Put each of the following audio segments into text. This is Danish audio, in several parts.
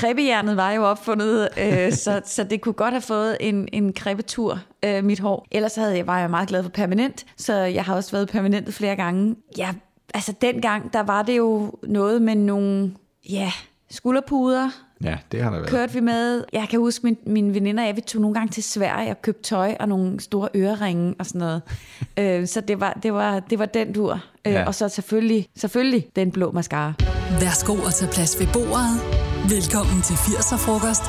Krebehjernet var jo opfundet, så det kunne godt have fået en krebetur, mit hår. Ellers var jeg meget glad for permanent, så jeg har også været permanentet flere gange. Ja, altså dengang, der var det jo noget med nogle skulderpuder. Ja, det har der været. Kørte vi med. Jeg kan huske, mine veninder og jeg, vi tog nogle gange til Sverige og købte tøj og nogle store øreringe og sådan noget. Så det var den dur. Ja. Og så selvfølgelig den blå mascara. Værsgo at tage plads ved bordet. Velkommen til 80'er Frokost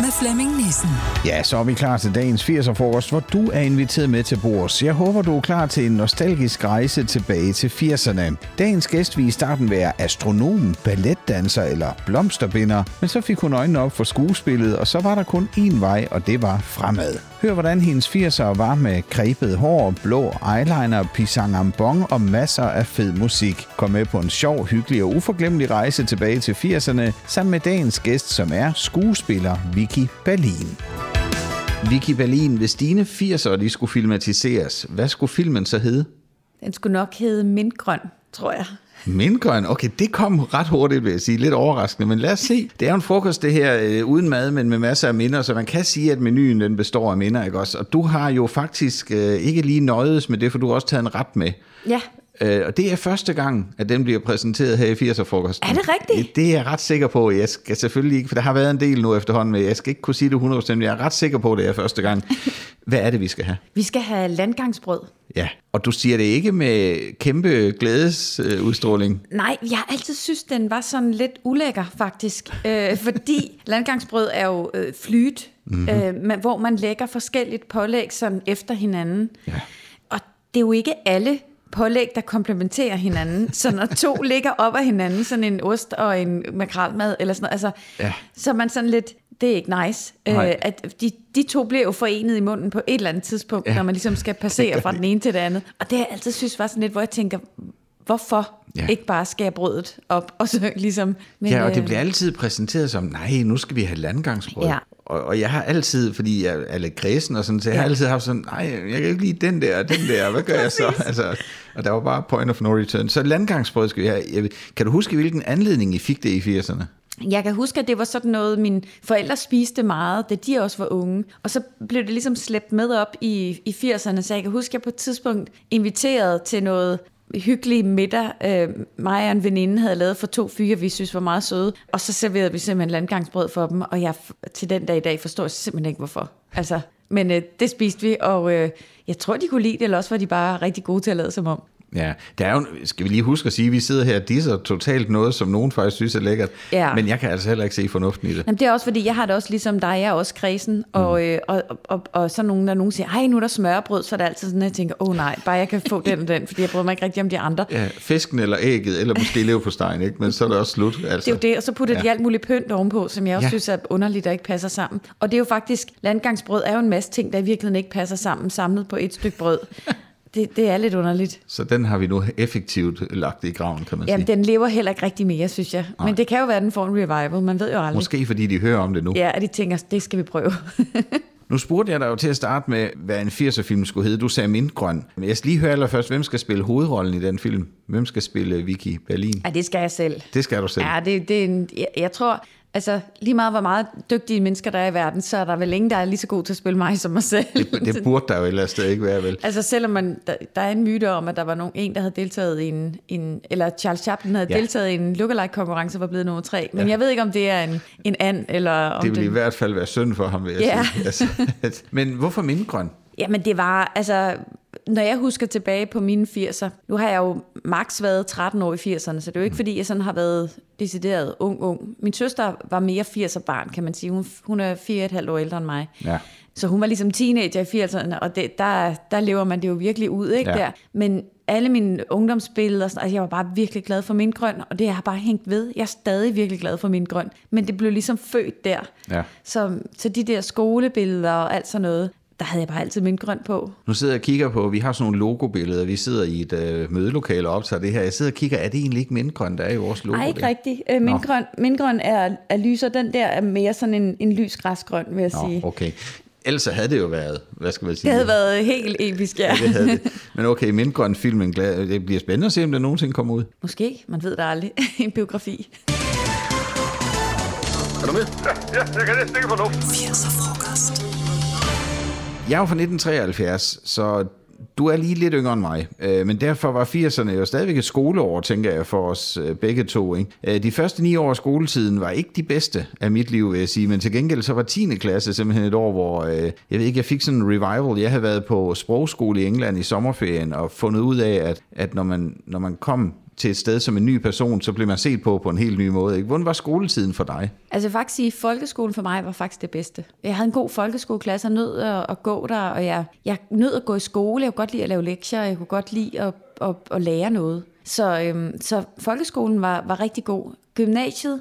med Flemming Nielsen. Ja, så er vi klar til dagens 80'er Frokost, hvor du er inviteret med til bords. Jeg håber, du er klar til en nostalgisk rejse tilbage til 80'erne. Dagens gæst ville i starten være astronom, balletdanser eller blomsterbinder, men så fik hun øjnene op for skuespillet, og så var der kun én vej, og det var fremad. Hør, hvordan hendes 80'ere var med krebet hår, blå eyeliner, pisang ambon og masser af fed musik. Kom med på en sjov, hyggelig og uforglemmelig rejse tilbage til 80'erne, sammen med dagens gæst, som er skuespiller Vicky Berlin. Vicky Berlin, hvis dine 80'ere de skulle filmatiseres, hvad skulle filmen så hedde? Den skulle nok hedde Mintgrøn, tror jeg. Mintgrøn? Okay, det kom ret hurtigt, vil jeg sige. Lidt overraskende, men lad os se. Det er jo en frokost, det her, uden mad, men med masser af minder, så man kan sige, at menuen den består af minder, ikke også? Og du har jo faktisk ikke lige nøjedes med det, for du har også taget en ret med. Ja. Og det er første gang, at den bliver præsenteret her i 80'er-frokosten. Er det rigtigt? Det er jeg ret sikker på. Jeg skal selvfølgelig ikke, for der har været en del nu efterhånden, men jeg skal ikke kunne sige det 100%, men jeg er ret sikker på, at det er første gang. Hvad er det, vi skal have? Vi skal have landgangsbrød. Ja, og du siger det ikke med kæmpe glædesudstråling? Nej, jeg har altid synes, den var sådan lidt ulækker, faktisk. Fordi landgangsbrød er jo flyt, hvor man lægger forskelligt pålæg sådan efter hinanden. Ja. Og det er jo ikke alle pålæg, der komplementerer hinanden. Så når to ligger op af hinanden, sådan en ost og en makrelmad, eller sådan noget, altså, ja. Så man sådan lidt, det er ikke nice. At de to bliver jo forenet i munden på et eller andet tidspunkt, ja. Når man ligesom skal passere fra den ene til det andet. Og det har jeg altid synes var sådan lidt, hvor jeg tænker, hvorfor ikke bare skære brødet op? Og så ligesom, men, ja, og det bliver altid præsenteret som, nej, nu skal vi have landgangsbrød. Ja. Og jeg har altid, fordi jeg er lidt kredsen og sådan, så jeg har altid haft sådan, nej, jeg kan ikke lide den der, hvad gør jeg så? Altså, og der var bare point of no return. Så landgangsbrød skal vi have. Kan du huske, hvilken anledning I fik det i 80'erne? Jeg kan huske, at det var sådan noget, mine forældre spiste meget, da de også var unge. Og så blev det ligesom slæbt med op i 80'erne, så jeg kan huske, at jeg på et tidspunkt inviterede til noget hyggelige middag, mig og en veninde havde lavet for to fyre, vi synes var meget søde, og så serverede vi simpelthen landgangsbrød for dem, og jeg til den dag i dag forstår jeg simpelthen ikke, hvorfor. Altså, men det spiste vi, og jeg tror, de kunne lide det, eller også var de bare rigtig gode til at lade som om. Ja, der er jo, skal vi lige huske at sige, at vi sidder her og disser totalt noget, som nogen faktisk synes er lækkert, ja. Men jeg kan altså heller ikke se fornuften i det. Jamen, det er også, fordi jeg har det også ligesom dig, jeg er også kredsen, og, og så nogen, der nogen siger, ej, nu er der smørbrød, så er det altid sådan, at jeg tænker, nej, bare jeg kan få den og den, fordi jeg bryder mig ikke rigtig om de andre. Ja, fisken eller ægget, eller måske leverpostejen, ikke? Men så er det også slut. Altså. Det er jo det, og så putter de alt muligt pynt ovenpå, som jeg også synes er underligt, der ikke passer sammen. Og det er jo faktisk, landgangsbrød er jo en masse ting, der i virkeligheden ikke passer sammen, samlet på et stykke brød. Det er lidt underligt. Så den har vi nu effektivt lagt i graven, kan man sige. Jamen, den lever heller ikke rigtig mere, synes jeg. Nej. Men det kan jo være, at den får en revival. Man ved jo aldrig. Måske fordi de hører om det nu. Ja, og de tænker, det skal vi prøve. Nu spurgte jeg dig jo til at starte med, hvad en 80'er-film skulle hedde. Du sagde Mintgrøn. Men jeg skal lige høre allerførst, hvem skal spille hovedrollen i den film? Hvem skal spille Vicky Berlin? Ja, det skal jeg selv. Det skal du selv. Ja, det er en, jeg tror, altså lige meget hvor meget dygtige mennesker der er i verden, så er der vel ingen, der er lige så god til at spille mig som mig selv. Det burde der jo ellers det ikke være, vel? Altså selvom der er en myte om, at der var en, der havde deltaget i en eller Charles Chaplin havde deltaget i en lookalike-konkurrence og var blevet nummer 3. Men jeg ved ikke, om det er en and, eller om det ville i hvert fald være synd for ham, vil jeg sige. Altså, men hvorfor Mintgrøn? Jamen det var, altså, når jeg husker tilbage på mine 80'er, nu har jeg jo maks været 13 år i 80'erne, så det er jo ikke fordi, jeg sådan har været decideret ung. Min søster var mere 80'er barn, kan man sige. Hun er 4,5 år ældre end mig. Ja. Så hun var ligesom teenager i 80'erne, og der lever man det jo virkelig ud, ikke der? Men alle mine ungdomsbilleder, altså jeg var bare virkelig glad for Mintgrøn, og det har bare hængt ved. Jeg er stadig virkelig glad for Mintgrøn, men det blev ligesom født der. Ja. Så de der skolebilleder og alt sådan noget, der havde jeg bare altid Mintgrøn på. Nu sidder jeg og kigger på, vi har sådan nogle logobilleder, vi sidder i et mødelokale og optager det her. Jeg sidder og kigger, er det egentlig ikke Mintgrøn, der er i vores logo? Nej, ikke rigtigt. Mintgrøn er lyser, den der er mere sådan en lys græsgrøn, vil jeg sige. Okay. Ellers havde det jo været, hvad skal man sige? Det havde været helt episk, ja. Det havde det. Men okay, Mintgrøn-filmen, det bliver spændende at se, om der nogensinde kommer ud. Måske, man ved det aldrig. En biografi. Er du med? Ja, jeg kan næsten ikke få luft. 80'er frokost. Jeg er jo fra 1973, så du er lige lidt yngre end mig. Men derfor var 80'erne jo stadigvæk et skoleår, tænker jeg, for os begge to. Ikke? De første 9 år af skoletiden var ikke de bedste af mit liv, vil jeg sige. Men til gengæld så var 10. klasse simpelthen et år, hvor jeg fik sådan en revival. Jeg havde været på sprogskole i England i sommerferien og fundet ud af, at når man kom til et sted som en ny person, så blev man set på en helt ny måde. Ikke? Hvordan var skoletiden for dig? Altså faktisk i folkeskolen for mig var faktisk det bedste. Jeg havde en god folkeskoleklasse og nød at gå der, og jeg nød at gå i skole. Jeg kunne godt lide at lave lektier, jeg kunne godt lide at lære noget. Så folkeskolen var rigtig god. Gymnasiet?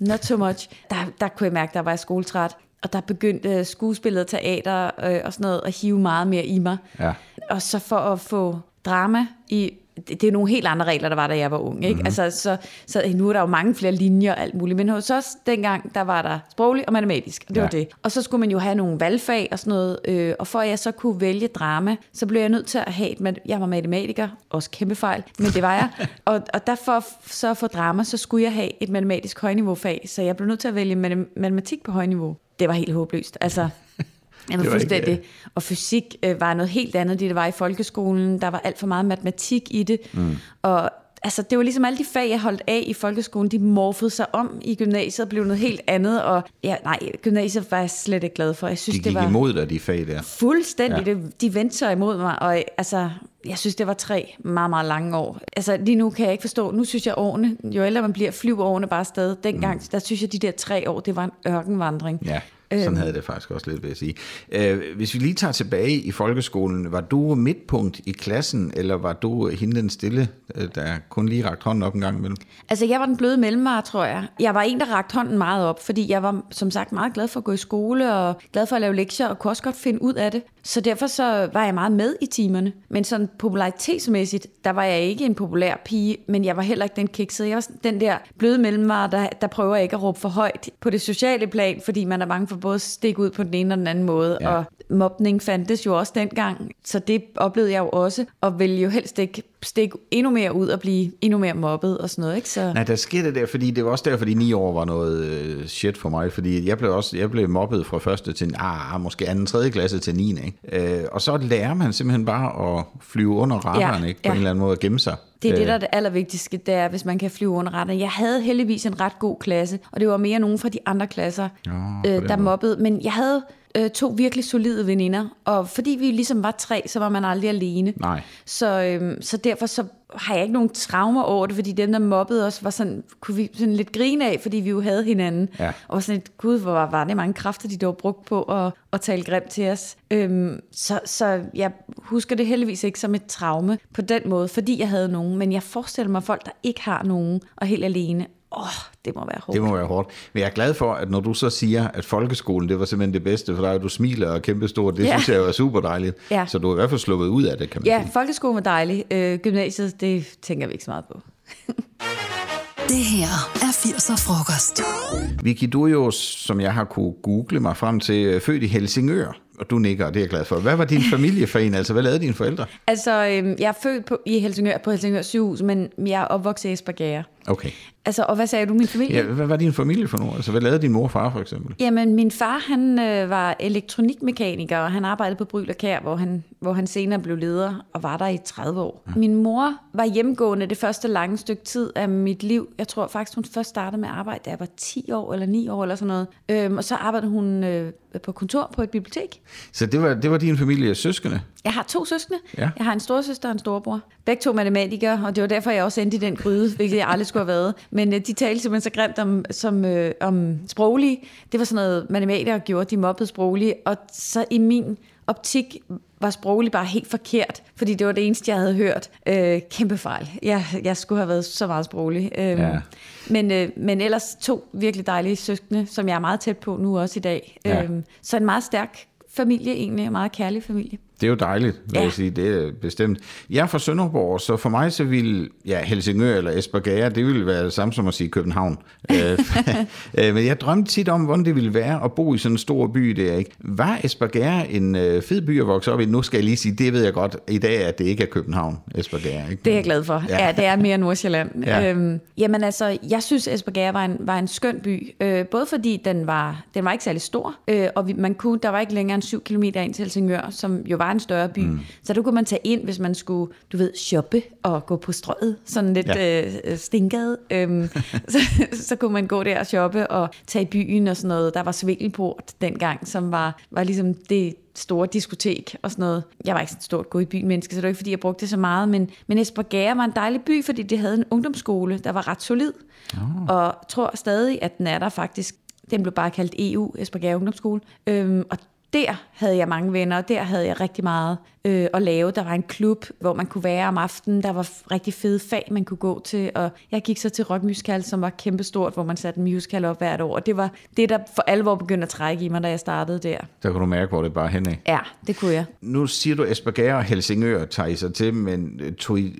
Not so much. Der kunne jeg mærke, der var jeg skoletræt. Og der begyndte skuespillet og teater og sådan noget at hive meget mere i mig. Ja. Og så for at få drama i... Det er nogle helt andre regler, der var, da jeg var ung. Ikke? Mm-hmm. Altså, så nu er der jo mange flere linjer og alt muligt. Men hos os dengang, der var der sproglig og matematisk. Og det var det. Og så skulle man jo have nogle valgfag og sådan noget. Og for at jeg så kunne vælge drama, så blev jeg nødt til at have et... Jeg var matematiker, også kæmpe fejl, men det var jeg. og derfor så at få drama, så skulle jeg have et matematisk højniveaufag. Så jeg blev nødt til at vælge matematik på højniveau. Det var helt håbløst. Altså... Jeg var fuldstændig. Ikke, ja. Og fysik var noget helt andet, det var i folkeskolen. Der var alt for meget matematik i det. Mm. Og altså, det var ligesom alle de fag, jeg holdt af i folkeskolen, de morfede sig om i gymnasiet og blev noget helt andet. Og ja, nej, gymnasiet var jeg slet ikke glad for. Jeg synes, de gik det var imod dig, de fag der. Fuldstændig. Ja. De vendte sig imod mig, og altså... Jeg synes, det var 3 meget, meget lange år. Altså, lige nu kan jeg ikke forstå. Nu synes jeg, årene, jo ældre man bliver, flyver årene bare afsted. Dengang, der synes jeg, de der 3 år, det var en ørkenvandring. Ja, sådan havde det faktisk også lidt, vil jeg sige. Hvis vi lige tager tilbage i folkeskolen, var du midtpunkt i klassen, eller var du hende den stille, der kun lige rakte hånden op en gang imellem? Altså, jeg var den bløde mellemvare, tror jeg. Jeg var en, der rakte hånden meget op, fordi jeg var, som sagt, meget glad for at gå i skole, og glad for at lave lektier, og kunne også godt finde ud af det. Så derfor så var jeg meget med i timerne. Men sådan popularitetsmæssigt, der var jeg ikke en populær pige, men jeg var heller ikke den kiksede. Jeg var den der bløde mellemvare, der prøver ikke at råbe for højt på det sociale plan, fordi man er bange for både at stikke ud på den ene og den anden måde. Ja. Og mobning fandtes jo også dengang, så det oplevede jeg jo også, og ville jo helst ikke stikke endnu mere ud og blive endnu mere mobbet og sådan noget, ikke? Så... Nej, der sker det der, fordi det var også derfor, de 9 år var noget shit for mig, fordi jeg blev mobbet fra første til, måske 2. og 3. klasse til 9. Ikke? Og så lærer man simpelthen bare at flyve under radaren, ikke? På en eller anden måde at gemme sig. Det er det, der er det allervigtigste, det er, hvis man kan flyve under radaren. Jeg havde heldigvis en ret god klasse, og det var mere nogen fra de andre klasser, der mobbede, men jeg havde 2 virkelig solide veninder, og fordi vi ligesom var 3, så var man aldrig alene. Nej. Så derfor så har jeg ikke nogen traumer over det, fordi dem, der mobbede os, var sådan, kunne vi sådan lidt grine af, fordi vi jo havde hinanden. Ja. Og sådan et, gud, hvor var det mange kræfter, de dog brugt på at tale grimt til os. Så jeg husker det heldigvis ikke som et traume på den måde, fordi jeg havde nogen, men jeg forestiller mig folk, der ikke har nogen og helt alene. Det må være hårdt. Det må være hårdt. Men jeg er glad for, at når du så siger, at folkeskolen, det var simpelthen det bedste for dig, og du smiler og kæmpe stort, det synes jeg var super dejligt. Ja. Så du er i hvert fald sluppet ud af det, kan man sige. Ja, folkeskolen var dejlig. Gymnasiet, det tænker vi ikke så meget på. Det her er 80'er frokost. Vicky, du er jo, som jeg har kunne google mig frem til, født i Helsingør. Og du nikker, og det er jeg glad for. Hvad var din familie for en? Altså, hvad lavede dine forældre? Altså, jeg er født i Helsingør, på Helsingør sygehus, men jeg er opvokset i Espergærde. Okay. Altså, og hvad sagde du, min familie? Ja, hvad var din familie for noget? Altså, hvad lavede din mor og far, for eksempel? Jamen, min far, han var elektronikmekaniker, og han arbejdede på Brüel og Kjær, hvor han senere blev leder, og var der i 30 år. Ja. Min mor var hjemgående det første lange stykke tid af mit liv. Jeg tror faktisk, hun først startede med at arbejde, da jeg var 10 år eller 9 år, eller sådan noget. Og så arbejdede hun på kontor på et bibliotek. Så det var din familie og søskende? Jeg har 2 søskende. Ja. Jeg har en storesøster og en storebror. Begge 2 matematikere, og det var derfor, jeg også endte i den gryde, hvilket jeg aldrig skulle have været. Men de talte simpelthen så grimt om sproglige. Det var sådan noget, matematikere gjorde, de mobbede sproglige. Og så i min optik var sproglig bare helt forkert, fordi det var det eneste, jeg havde hørt. Kæmpe fejl. Jeg skulle have været så meget sproglig. Men ellers 2 virkelig dejlige søskende, som jeg er meget tæt på nu også i dag. Så en meget stærk familie egentlig, en meget kærlig familie. Det er jo dejligt, vil jeg sige. Det er bestemt. Jeg er fra Sønderborg, så for mig så ville Helsingør eller Espergærde, det ville være det samme som at sige København. Men jeg drømte tit om, hvordan det ville være at bo i sådan en stor by der, ikke? Var Espergærde en fed by at vokse op i? Nu skal jeg lige sige, det ved jeg godt i dag, at det ikke er København, Espergærde, ikke? Det er jeg glad for. Ja, det er mere Nordsjælland. Ja. Jamen altså, jeg synes Espergærde var en skøn by, både fordi den var ikke særlig stor, og der var ikke længere end 7 kilometer ind til Helsingør, som jo var en større by, så der kunne man tage ind, hvis man skulle, shoppe og gå på strøget, sådan lidt stinkade. Så kunne man gå der og shoppe og tage i byen og sådan noget. Der var Svingelport dengang, som var ligesom det store diskotek og sådan noget. Jeg var ikke sådan et stort gå i byen menneske, så det var ikke fordi, jeg brugte det så meget, men Espergærde var en dejlig by, fordi det havde en ungdomsskole, der var ret solid, og tror stadig, at den er der faktisk. Den blev bare kaldt EU, Espergærde Ungdomsskole, og der havde jeg mange venner, og der havde jeg rigtig meget at lave. Der var en klub, hvor man kunne være om aftenen. Der var rigtig fede fag, man kunne gå til. Og jeg gik så til Rock Musical, som var kæmpestort, hvor man satte en musical op hvert år. Og det var det, der for alvor begyndte at trække i mig, da jeg startede der. Der kunne du mærke, hvor det bare hen af. Ja, det kunne jeg. Nu siger du Espergærde og Helsingør tager I sig til, men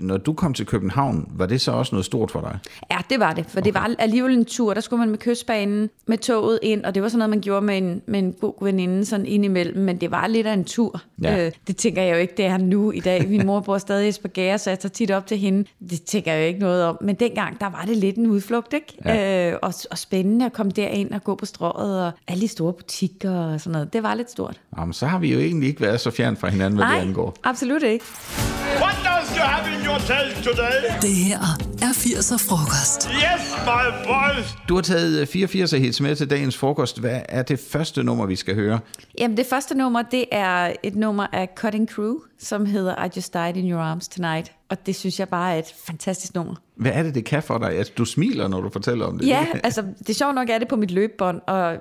når du kom til København, var det så også noget stort for dig? Ja, det var det. For det var alligevel en tur. Der skulle man med Kystbanen, med toget ind, og det var sådan noget, man gjorde med en god veninde sådan indimellem. Men det var lidt af en tur. Ja. Det tænker jeg jo ikke, det er nu i dag. Min mor bor stadig i Espergærde, så jeg tager tit op til hende. Det tænker jeg jo ikke noget om. Men dengang, der var det lidt en udflugt, ikke? Ja. Og spændende at komme derind og gå på strøget og alle de store butikker og sådan noget. Det var lidt stort. Jamen, så har vi jo egentlig ikke været så fjern fra hinanden, hvad det angår. Absolut ikke. What does you have in your tail today? Det her er 80'er frokost. Yes, my boys! Du har taget 84'er hits med til dagens frokost. Hvad er det første nummer, vi skal høre? Jamen, det første nummer, det er et nummer af Cutting Crew, som hedder I Just Died in Your Arms Tonight. Og det synes jeg bare er et fantastisk nummer. Hvad er det kan for dig? Altså, du smiler, når du fortæller om det. Ja, altså det er sjovt nok, er det på mit løbebånd, og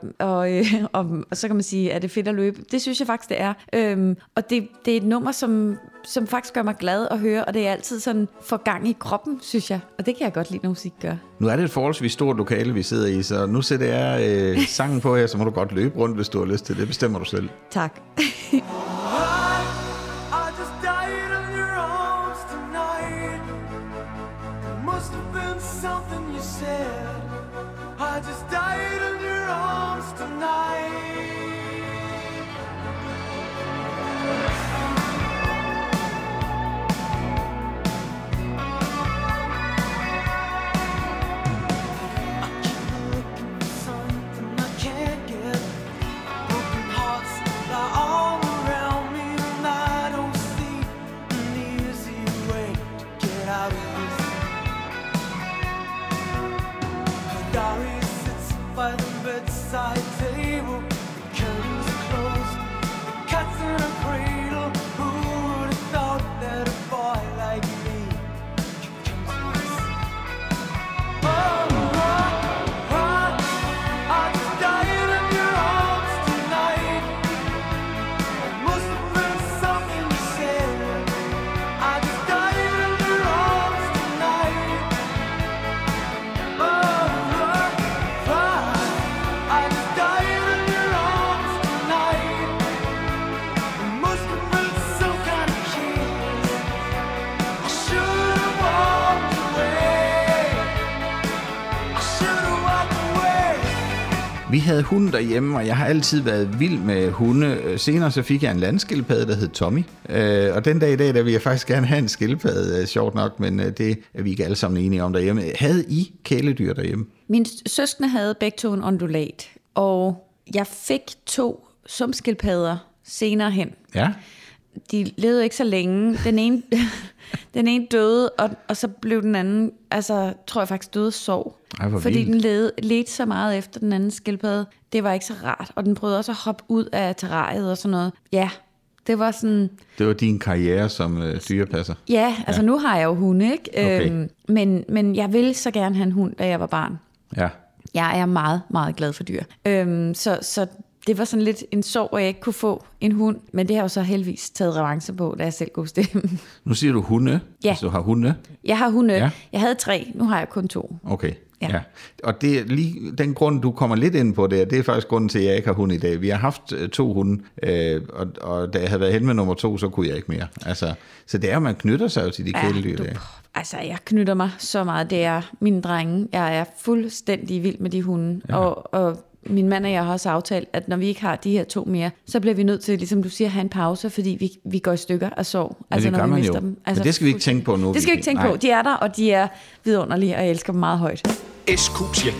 så kan man sige, er det fedt at løbe? Det synes jeg faktisk, det er. Og det er et nummer, som faktisk gør mig glad at høre, og det er altid sådan for gang i kroppen, synes jeg. Og det kan jeg godt lide, når musik gør. Nu er det et forholdsvis stort lokale, vi sidder i, så nu sætter jeg sangen på her, så må du godt løbe rundt, hvis du har lyst til det. Bestemmer du selv. Tak. I just died in your arms tonight. I keep looking for something I can't get. Broken hearts that are all around me, and I don't see an easy way to get out of this. Sorry. By the bedside table, the curtains are closed, the cat's in a cradle. Who would have thought that a boy like me could come to this? I just died in your arms tonight. It must have been something you said. I just died in your arms tonight. Vi havde hunde derhjemme, og jeg har altid været vild med hunde. Senere så fik jeg en landskildpadde, der hed Tommy. Og den dag i dag, der vil jeg faktisk gerne have en skildpadde, sjovt nok, men det er vi ikke alle sammen enige om derhjemme. Havde I kæledyr derhjemme? Mine søskende havde begge to en undulat, og jeg fik 2 sumskildpadder senere hen. Ja. De levede ikke så længe. Den ene døde, og så blev den anden, altså tror jeg faktisk døde af sorg. Ej, fordi vildt. Den ledte så meget efter den anden skildpadde. Det var ikke så rart, og den prøvede også at hoppe ud af terrariet og sådan noget. Ja, det var sådan... Det var din karriere som dyrepasser? Ja, altså nu har jeg jo hunde, ikke? Okay. Men jeg ville så gerne have en hund, da jeg var barn. Ja. Jeg er meget, meget glad for dyr. Så det var sådan lidt en sorg, at jeg ikke kunne få en hund, men det har jeg jo så heldigvis taget revanche på, da jeg selv kunne stemme. Nu siger du hunde, hvis du har hunde. Jeg har hunde. Ja. Jeg havde 3, nu har jeg kun 2. Okay. Ja. Ja. Og det er lige den grund, du kommer lidt ind på det, det er faktisk grunden til, at jeg ikke har hund i dag. Vi har haft 2 hunde, og da jeg havde været hen med nummer 2, så kunne jeg ikke mere. Altså, så det er, man knytter sig jo til de kæledyr. Altså, jeg knytter mig så meget. Det er mine drenge. Jeg er fuldstændig vild med de hunde, ja. og min mand og jeg har også aftalt, at når vi ikke har de her 2 mere, så bliver vi nødt til, ligesom du siger, at have en pause, fordi vi går i stykker og sover, altså når vi mister dem. Altså, men det skal vi ikke tænke på nu. Det skal vi ikke tænke på. De er der, og de er vidunderlige, og jeg elsker dem meget højt. SQ siger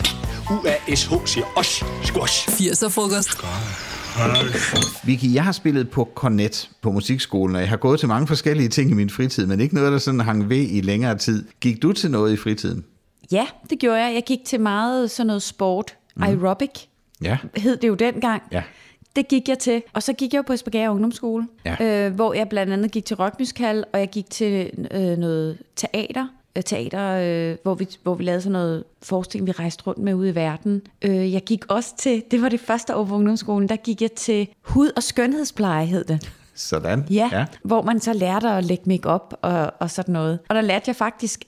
UASH siger os. Squash. 80'er frokost. Vicky, jeg har spillet på kornet på musikskolen, og jeg har gået til mange forskellige ting i min fritid, men ikke noget, der sådan hang ved i længere tid. Gik du til noget i fritiden? Ja, det gjorde jeg. Jeg gik til meget sådan noget sport. Aerobic. Ja. Hed det jo dengang. Ja. Det gik jeg til. Og så gik jeg jo på Espergærde Ungdomsskole, ja. Hvor jeg blandt andet gik til rockmusikal, og jeg gik til noget teater. Hvor vi lavede sådan noget forestilling, vi rejste rundt med ude i verden. Jeg gik også til, det var det første år på ungdomsskolen, der gik jeg til hud- og skønhedspleje, hed det. Sådan. Ja, ja, hvor man så lærte at lægge make-up og sådan noget. Og der lærte jeg faktisk,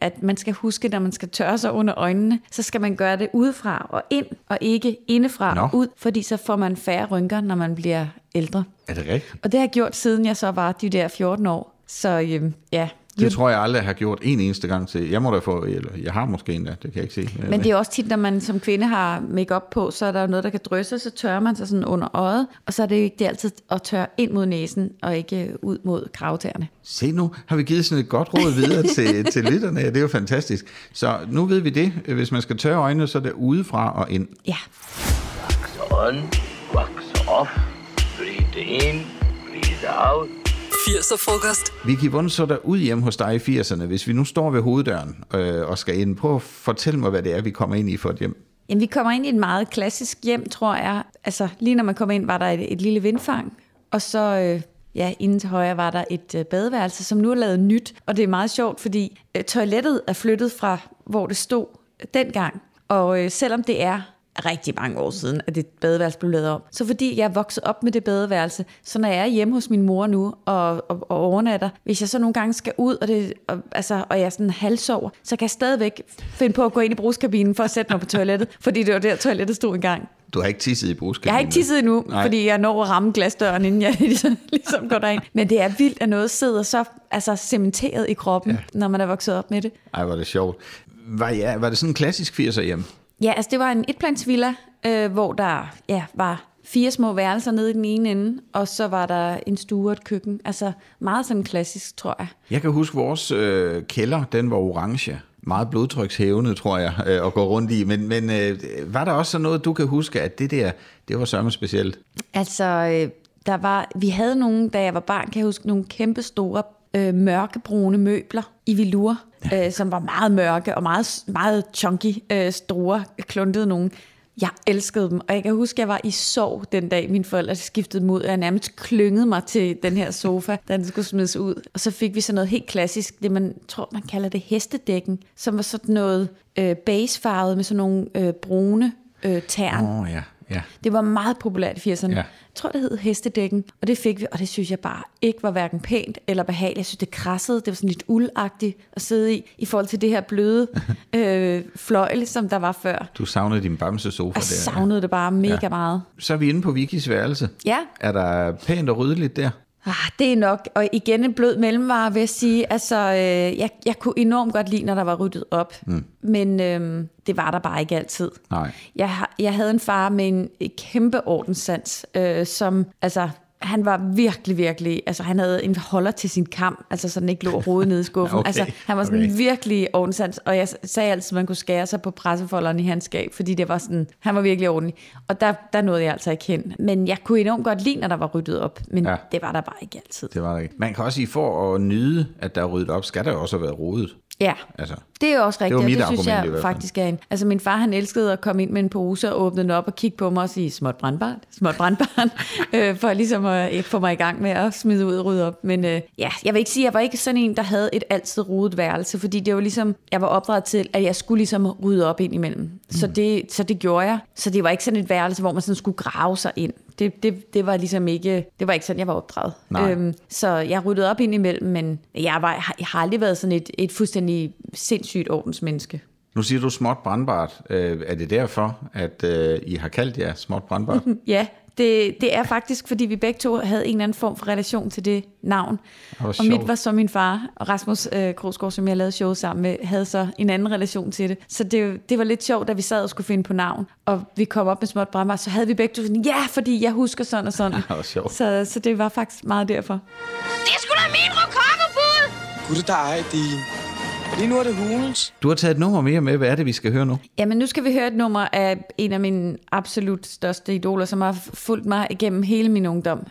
at man skal huske, når man skal tørre sig under øjnene, så skal man gøre det udefra og ind, og ikke indefra og ud, fordi så får man færre rynker, når man bliver ældre. Er det rigtigt? Og det har jeg gjort, siden jeg så var de der 14 år. Så ja. Det tror jeg aldrig har gjort en eneste gang til. Jeg må da få, eller jeg har måske endda, det kan jeg ikke se. Men det er også tit, når man som kvinde har make-up på, så er der jo noget, der kan drysse, så tørrer man sig sådan under øjet, og så er det jo ikke det altid at tørre ind mod næsen, og ikke ud mod kravetæerne. Se nu, har vi givet sådan et godt råd videre til lytterne, ja, det er jo fantastisk. Så nu ved vi det, hvis man skal tørre øjnene, så er det udefra og ind. Ja. Wax on, wax off, breathe in, breathe out. 80'er frokost. Vicky, hvordan så der ud hjemme hos dig i 80'erne, hvis vi nu står ved hoveddøren og skal ind? Prøv at fortælle mig, hvad det er, vi kommer ind i for et hjem. Jamen, vi kommer ind i et meget klassisk hjem, tror jeg. Altså, lige når man kom ind, var der et lille vindfang, og så inden til højre var der et badeværelse, som nu er lavet nyt. Og det er meget sjovt, fordi toilettet er flyttet fra, hvor det stod dengang. Og selvom det er rigtig mange år siden, at det badeværelse blev lavet om. Så fordi jeg er vokset op med det badeværelse, så når jeg er hjemme hos min mor nu og overnatter, hvis jeg så nogle gange skal ud, og jeg sådan halvsover, så kan jeg stadigvæk finde på at gå ind i brugskabinen for at sætte mig på toilettet, fordi det var der toilettet stod engang. Du har ikke tisset i brugskabinen? Jeg har ikke tisset endnu, fordi jeg når at ramme glasdøren, inden jeg ligesom går derind. Men det er vildt, at noget sidder så cementeret i kroppen, når man er vokset op med det. Ej, var det sjovt. Var det sådan en klassisk 80'er hjem? Ja, altså det var en etplansvilla, hvor der var 4 små værelser nede i den ene ende, og så var der en stue og et køkken. Altså meget sådan klassisk, tror jeg. Jeg kan huske, vores kælder, den var orange. Meget blodtrykshævende, tror jeg, at gå rundt i. Men var der også sådan noget, du kan huske, at det der, det var sørme specielt? Altså, vi havde nogle, da jeg var barn, kan jeg huske, nogle kæmpe store mørkebrune møbler i velour, som var meget mørke og meget, meget chunky, store, kluntede nogen. Jeg elskede dem, og jeg kan huske, at jeg var i sorg den dag, mine forældre skiftede mod, og jeg nærmest klyngede mig til den her sofa, da den skulle smides ud. Og så fik vi sådan noget helt klassisk, det man tror, man kalder det hestedækken, som var sådan noget beigefarvet med sådan nogle brune tern. Ja. Det var meget populært i 80'erne. Ja. Jeg tror, det hed hestedækken, og det fik vi, og det synes jeg bare ikke var hverken pænt eller behageligt. Jeg synes, det krassede, det var sådan lidt uldagtigt at sidde i forhold til det her bløde fløjl, som der var før. Du savnede din bamsesofa der. Jeg savnede det bare mega meget. Så er vi inde på Vickys værelse. Ja. Er der pænt og ryddeligt der? Det er nok, og igen en blød mellemvare, vil jeg sige. Altså, jeg kunne enormt godt lide, når der var ryddet op, men det var der bare ikke altid. Nej. Jeg havde en far med en kæmpe ordenssans, som altså, han var virkelig, virkelig, altså han havde en holder til sin kam, altså så den ikke lå og rode nede i skuffen. Okay. Altså han var sådan virkelig ordenssans, og jeg sagde altid, at man kunne skære sig på pressefolderen i hans skab, fordi det var sådan, han var virkelig ordentlig. Og der nåede jeg altså ikke hen. Men jeg kunne enormt godt lide, når der var ryddet op, men det var der bare ikke altid. Det var der ikke. Man kan også sige, for at nyde, at der er ryddet op, skal der også have været rodet. Ja, altså, det er jo også rigtigt, det synes jeg faktisk er en. Altså min far, han elskede at komme ind med en pose og åbne den op og kigge på mig og sige, småt brandbart, for ligesom at få mig i gang med at smide ud og rydde op. Men jeg vil ikke sige, at jeg var ikke sådan en, der havde et altid rodet værelse, fordi det var ligesom, jeg var opdraget til, at jeg skulle ligesom rydde op ind imellem. Så det gjorde jeg. Så det var ikke sådan et værelse, hvor man sådan skulle grave sig ind. Det var ligesom ikke, det var ikke sådan, jeg var opdraget. Så jeg ryddede op indimellem, men jeg har aldrig været sådan et fuldstændig sindssygt ordensmenneske. Nu siger du småt brandbart. Er det derfor, at I har kaldt jer småt brandbart? Ja, det er faktisk, fordi vi begge to havde en eller anden form for relation til det navn. Og mit var så min far, og Rasmus Krogsgaard, som jeg lavede show sammen med, havde så en anden relation til det. Så det var lidt sjovt, da vi sad og skulle finde på navn, og vi kom op med småt brandbart, så havde vi begge to sådan, ja, fordi jeg husker sådan og sådan. Så det var faktisk meget derfor. Det er sgu da min rokokkebud! Gud, der er det. Lige nu er det hulens. Du har taget et nummer mere med. Hvad er det, vi skal høre nu? Jamen, nu skal vi høre et nummer af en af mine absolut største idoler, som har fulgt mig igennem hele min ungdom,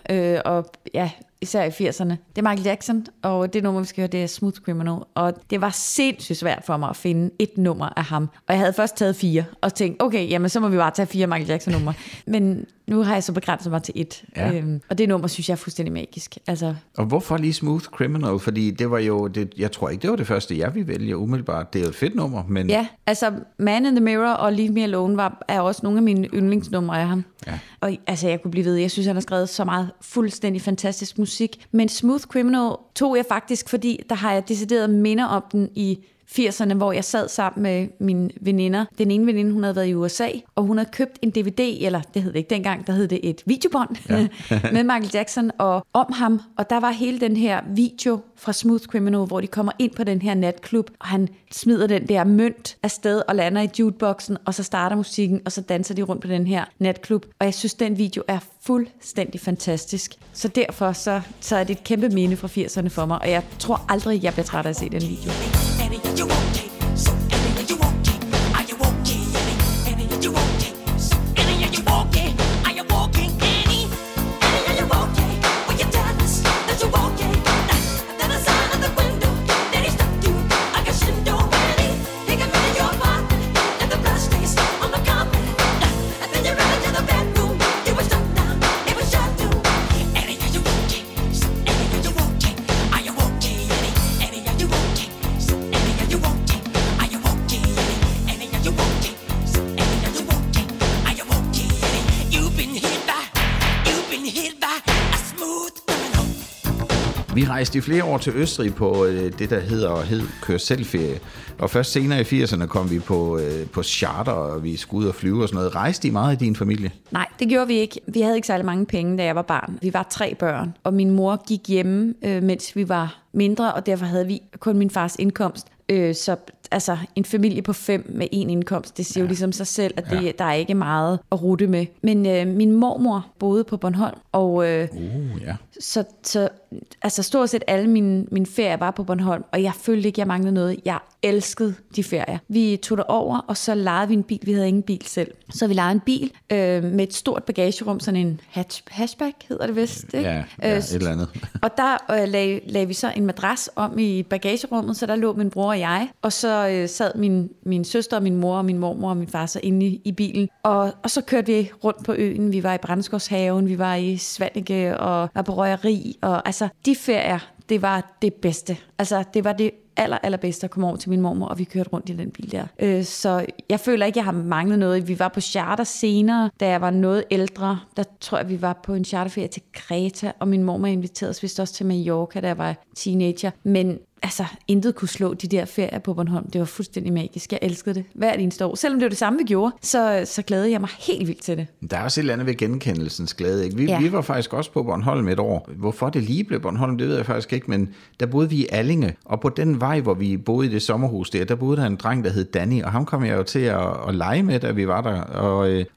og ja, især i 80'erne. Det er Michael Jackson, og det nummer, vi skal høre, det er Smooth Criminal. Og det var sindssygt svært for mig at finde et nummer af ham. Og jeg havde først taget 4, og tænkte, okay, jamen så må vi bare tage 4 Michael Jackson-numre. Men nu har jeg så begrænset mig til 1. Ja. Og det nummer, synes jeg, er fuldstændig magisk. Altså. Og hvorfor lige Smooth Criminal? Fordi det var jo, jeg tror ikke, det var det første, jeg ville vælge umiddelbart. Det er jo et fedt nummer, men... Ja, altså Man in the Mirror og Leave Me Alone er også nogle af mine yndlingsnumre af ham. Ja. Og altså, jeg kunne blive ved. Jeg synes, han har skrevet så meget fuldstændig fantastisk musik. Men Smooth Criminal tog jeg faktisk, fordi der har jeg decideret minder om den i 80'erne, hvor jeg sad sammen med mine veninder. Den ene veninde, hun havde været i USA, og hun havde købt en DVD, eller det hed det ikke dengang, der hed det et videobånd, ja. med Michael Jackson og om ham. Og der var hele den her video fra Smooth Criminal, hvor de kommer ind på den her natklub, og han smider den der mønt afsted og lander i jukeboxen, og så starter musikken, og så danser de rundt på den her natklub. Og jeg synes, den video er fuldstændig fantastisk. Så derfor så er det et kæmpe minde fra 80'erne for mig, og jeg tror aldrig, jeg bliver træt af at se den video. You okay? So Annie, you okay? Are you okay? Annie, you okay? So Annie, you okay? Are you okay? Annie, you okay? When you done this, that you okay? Then a sign at the window, then he stuck you like a shindo. Annie, he got rid of your body, and the blood stains on the carpet. And then you ran into the bedroom, you were stuck down, it was shut down. Annie, you okay? So Annie, you okay? Are you okay? Annie, you okay? Vi rejste i flere år til Østrig på det, der hed kør-selv-ferie. Og først senere i 80'erne kom vi på charter, og vi skulle ud og flyve og sådan noget. Rejste I meget i din familie? Nej, det gjorde vi ikke. Vi havde ikke særlig mange penge, da jeg var barn. Vi var 3 børn, og min mor gik hjemme, mens vi var mindre, og derfor havde vi kun min fars indkomst. Så altså en familie på 5 med en indkomst, det siger jo ligesom sig selv, at det, der er ikke meget at rute med. Men min mormor boede på Bornholm, og så altså stort set alle mine ferier var på Bornholm, og jeg følte ikke, jeg manglede noget. Jeg elskede de ferier. Vi tog derover, og så lejede vi en bil. Vi havde ingen bil selv. Så vi lejede en bil med et stort bagagerum, sådan en hatchback hedder det vist, ikke? Ja, et eller andet. Og der lagde vi så en madras om i bagagerummet, så der lå min bror og jeg, og så sad min søster og min mor og min mormor og min far så inde i bilen, og så kørte vi rundt på øen. Vi var i Brandskovshaven, vi var i Svanike og var på Røgeri, og altså de ferier, det var det bedste. Altså det var det allerbedste at komme over til min mormor, og vi kørte rundt i den bil der. Så jeg føler ikke, jeg har manglet noget. Vi var på charter senere, da jeg var noget ældre. Der tror jeg, vi var på en charterferie til Kreta, og min mormor inviterede os vist også til Mallorca, da jeg var teenager. Men altså, intet kunne slå de der ferier på Bornholm. Det var fuldstændig magisk. Jeg elskede det hver eneste år. Selvom det var det samme, vi gjorde, så glædede jeg mig helt vildt til det. Der er også et eller andet ved genkendelsens glæde, ikke? Vi var faktisk også på Bornholm et år. Hvorfor det lige blev Bornholm, det ved jeg faktisk ikke, men der boede vi i Allinge, og på den vej, hvor vi boede i det sommerhus der boede der en dreng, der hed Danny, og ham kom jeg jo til at lege med, da vi var der,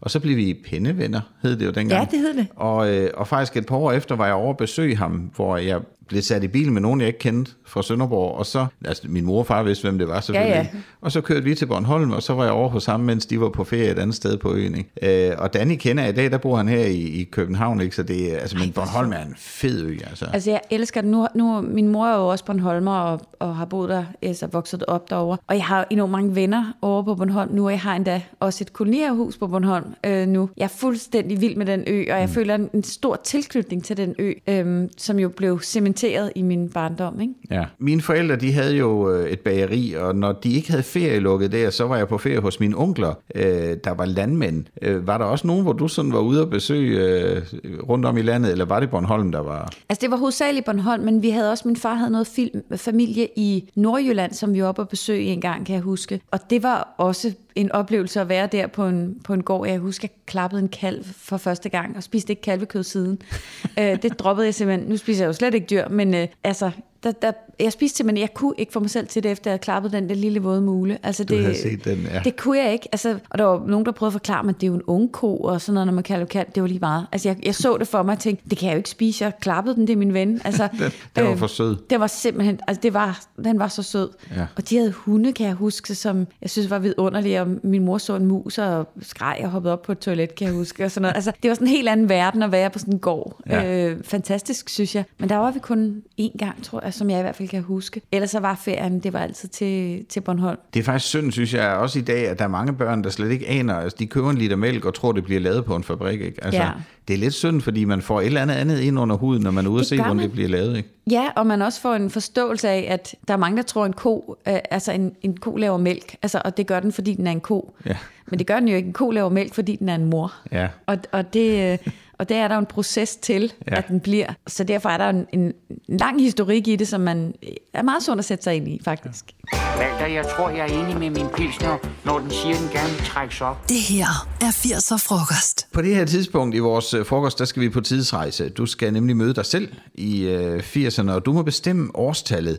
og så blev vi pindevenner, hed det jo dengang. Ja, det hed det. Og faktisk et par år efter var jeg over at besøge ham, hvor jeg blev sat i bilen med nogen, jeg ikke kendte fra Sønderborg, og så, altså min mor og far vidste, hvem det var selvfølgelig, og så kørte vi til Bornholm, og så var jeg over hos ham, mens de var på ferie et andet sted på øen, ikke? Og Danny kender jeg i dag, der bor han her i København, ikke? Så det, altså, men Bornholm er en fed ø, altså. Altså jeg elsker det, nu min mor er jo også Bornholmer, og har boet der, altså vokset op derover, og jeg har enormt mange venner over på Bornholm nu, og jeg har endda også et kolonierhus på Bornholm nu. Jeg er fuldstændig vild med den ø, og jeg føler en stor tilknytning til den ø, som jo blev cementeret implementeret i min barndom, ikke? Ja. Mine forældre, de havde jo et bageri, og når de ikke havde ferielukket der, så var jeg på ferie hos mine onkler, der var landmænd. Var der også nogen, hvor du sådan var ude og besøge rundt om i landet, eller var det Bornholm, der var? Altså, det var hovedsageligt Bornholm, men vi havde også, min far havde noget familie i Nordjylland, som vi var oppe og besøge en gang, kan jeg huske. Og det var også en oplevelse at være der på en gård. Jeg husker, jeg klappede en kalv for første gang, og spiste ikke kalvekød siden. Det droppede jeg simpelthen. Nu spiser jeg jo slet ikke dyr, men jeg spiste simpelthen, jeg kunne ikke få mig selv til det, efter jeg klappede den der lille våde mule. Altså, du havde set den, ja. Det kunne jeg ikke. Altså, og der var nogen, der prøvede at forklare mig, at det er jo en ungko, og sådan noget, når man kalder kalv, det var lige meget. Altså, jeg så det for mig og tænkte, det kan jeg jo ikke spise, jeg klappede den, det er min ven. Altså, den var for sød. Det var simpelthen, altså den var så sød. Ja. Og de havde hunde, kan jeg huske, som jeg synes var vidunderlige, og min mor så en mus og skreg og hoppede op på et toilet, kan jeg huske, og sådan noget. Altså, det var sådan en helt anden verden at være på sådan en gård. Ja. Fantastisk, synes jeg. Men der var vi kun én gang, tror jeg, som jeg i hvert fald kan huske. Ellers så var ferien, det var altid til Bornholm. Det er faktisk synd, synes jeg, også i dag, at der er mange børn, der slet ikke aner. Altså, de køber en liter mælk og tror, det bliver lavet på en fabrik, ikke? Altså, ja. Det er lidt synd, fordi man får et eller andet ind under huden, når man er ude og se, hvordan det bliver lavet, ikke? Ja, og man også får en forståelse af, at der er mange, der tror, en ko laver mælk, altså, og det gør den, fordi den er en ko. Ja. Men det gør den jo ikke. En ko laver mælk, fordi den er en mor. Ja. Og det er der jo en proces til, ja, at den bliver. Så derfor er der en lang historik i det, som man er meget sund at sætte sig ind i, faktisk. Walter, jeg tror, jeg er enig med min pilsner, når den siger, den gerne trækkes op. Det her er 80'er frokost. På det her tidspunkt i vores frokost, der skal vi på tidsrejse. Du skal nemlig møde dig selv i 80'erne, og du må bestemme årstallet.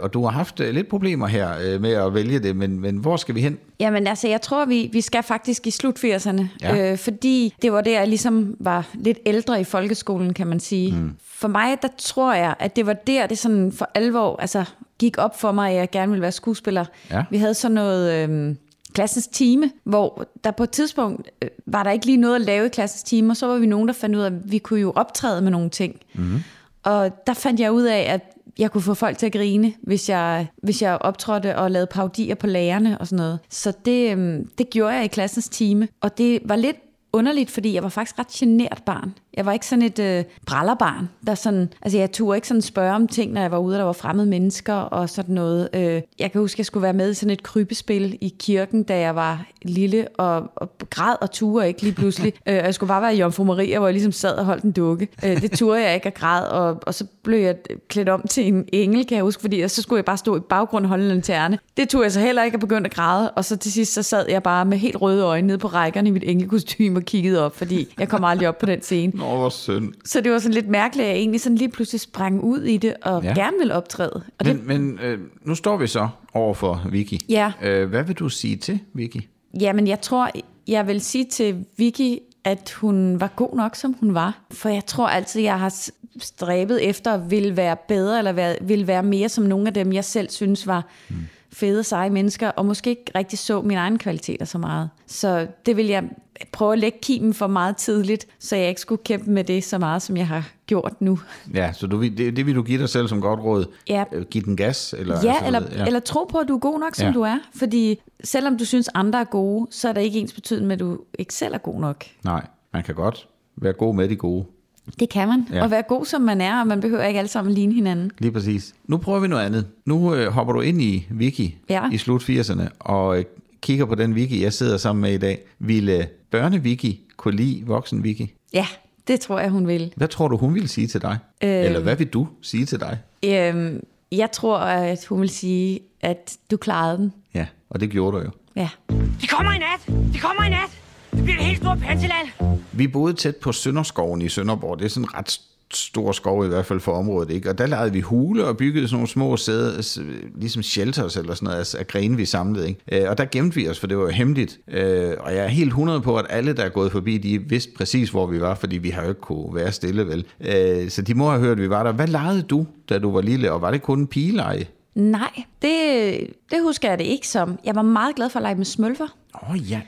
Og du har haft lidt problemer her med at vælge det, men hvor skal vi hen? Jamen altså, jeg tror, vi skal faktisk i slut 80'erne, ja, fordi det var der, jeg ligesom var lidt ældre i folkeskolen, kan man sige. Mm. For mig, der tror jeg, at det var der, det sådan for alvor altså, gik op for mig, at jeg gerne ville være skuespiller. Ja. Vi havde sådan noget klassens time, hvor der på et tidspunkt var der ikke lige noget at lave i klassens time, og så var vi nogen, der fandt ud af, at vi kunne jo optræde med nogle ting. Mm. Og der fandt jeg ud af, at jeg kunne få folk til at grine, hvis jeg optrådte og lavede parodier på lærerne og sådan noget. Så det gjorde jeg i klassens time, og det var lidt underligt, fordi jeg var faktisk ret genert barn. Jeg var ikke sådan et brallerbarn, der sådan, altså jeg turde ikke sådan spørge om ting, når jeg var ude, der var fremmede mennesker og sådan noget. Jeg kan huske, jeg skulle være med i sådan et krybespil i kirken, da jeg var lille og græd og turde ikke lige pludselig. Jeg skulle bare være i Jomfru Maria, hvor jeg ligesom sad og holdt en dukke. Det turde jeg ikke og græd, og så blev jeg klædt om til en engel, kan jeg huske, fordi så skulle jeg bare stå i baggrunden og holde en lanterne. Det turde jeg så heller ikke, at begynde at græde, og så til sidst så sad jeg bare med helt røde øjne nede på rækkerne i mit englekostyme og kiggede op, fordi jeg kom aldrig op på den scene. Så det var sådan lidt mærkeligt, at jeg egentlig sådan lige pludselig sprang ud i det og gerne ville optræde. Og men nu står vi så over for Vicky. Ja. Hvad vil du sige til Vicky? Jamen jeg tror, jeg vil sige til Vicky, at hun var god nok, som hun var. For jeg tror altid, jeg har stræbet efter at ville være bedre, eller ville være mere som nogle af dem, jeg selv synes var fede, seje mennesker, og måske ikke rigtig så mine egne kvaliteter så meget. Så det vil jeg prøve at lægge kimen for meget tidligt, så jeg ikke skulle kæmpe med det så meget, som jeg har gjort nu. Ja, så det vil du give dig selv som godt råd. Ja. Giv den gas? Eller, ja, altså, eller tro på, at du er god nok, som du er. Fordi selvom du synes, andre er gode, så er det ikke ens betydende med, at du ikke selv er god nok. Nej, man kan godt være god med de gode. Det kan man. Ja. Og være god, som man er, og man behøver ikke alle sammen ligne hinanden. Lige præcis. Nu prøver vi noget andet. Nu hopper du ind i Vicky i slut 80'erne, og kigger på den Vicky, jeg sidder sammen med i dag. Ville børne-Vicky kunne lide voksen-Vicky? Ja, det tror jeg, hun vil. Hvad tror du, hun ville sige til dig? Eller hvad vil du sige til dig? Jeg tror, at hun vil sige, at du klarede den. Ja, og det gjorde du jo. Ja. Det kommer i nat! Det kommer i nat! Det bliver et helt stort panseland! Vi boede tæt på Sønderskoven i Sønderborg. Det er sådan ret stor skov i hvert fald for området, ikke? Og der lejede vi hule og byggede sådan nogle små sæder, ligesom shelters eller sådan noget, altså af grene, vi samlede, ikke? Og der gemte vi os, for det var jo hemmeligt. Og jeg er helt 100 på, at alle, der er gået forbi, de vidste præcis, hvor vi var, fordi vi har jo ikke kunne være stille, vel? Så de må have hørt, at vi var der. Hvad legede du, da du var lille, og var det kun en pigeleje? Nej, det husker jeg det ikke som. Jeg var meget glad for at lege med smølfer. Ja.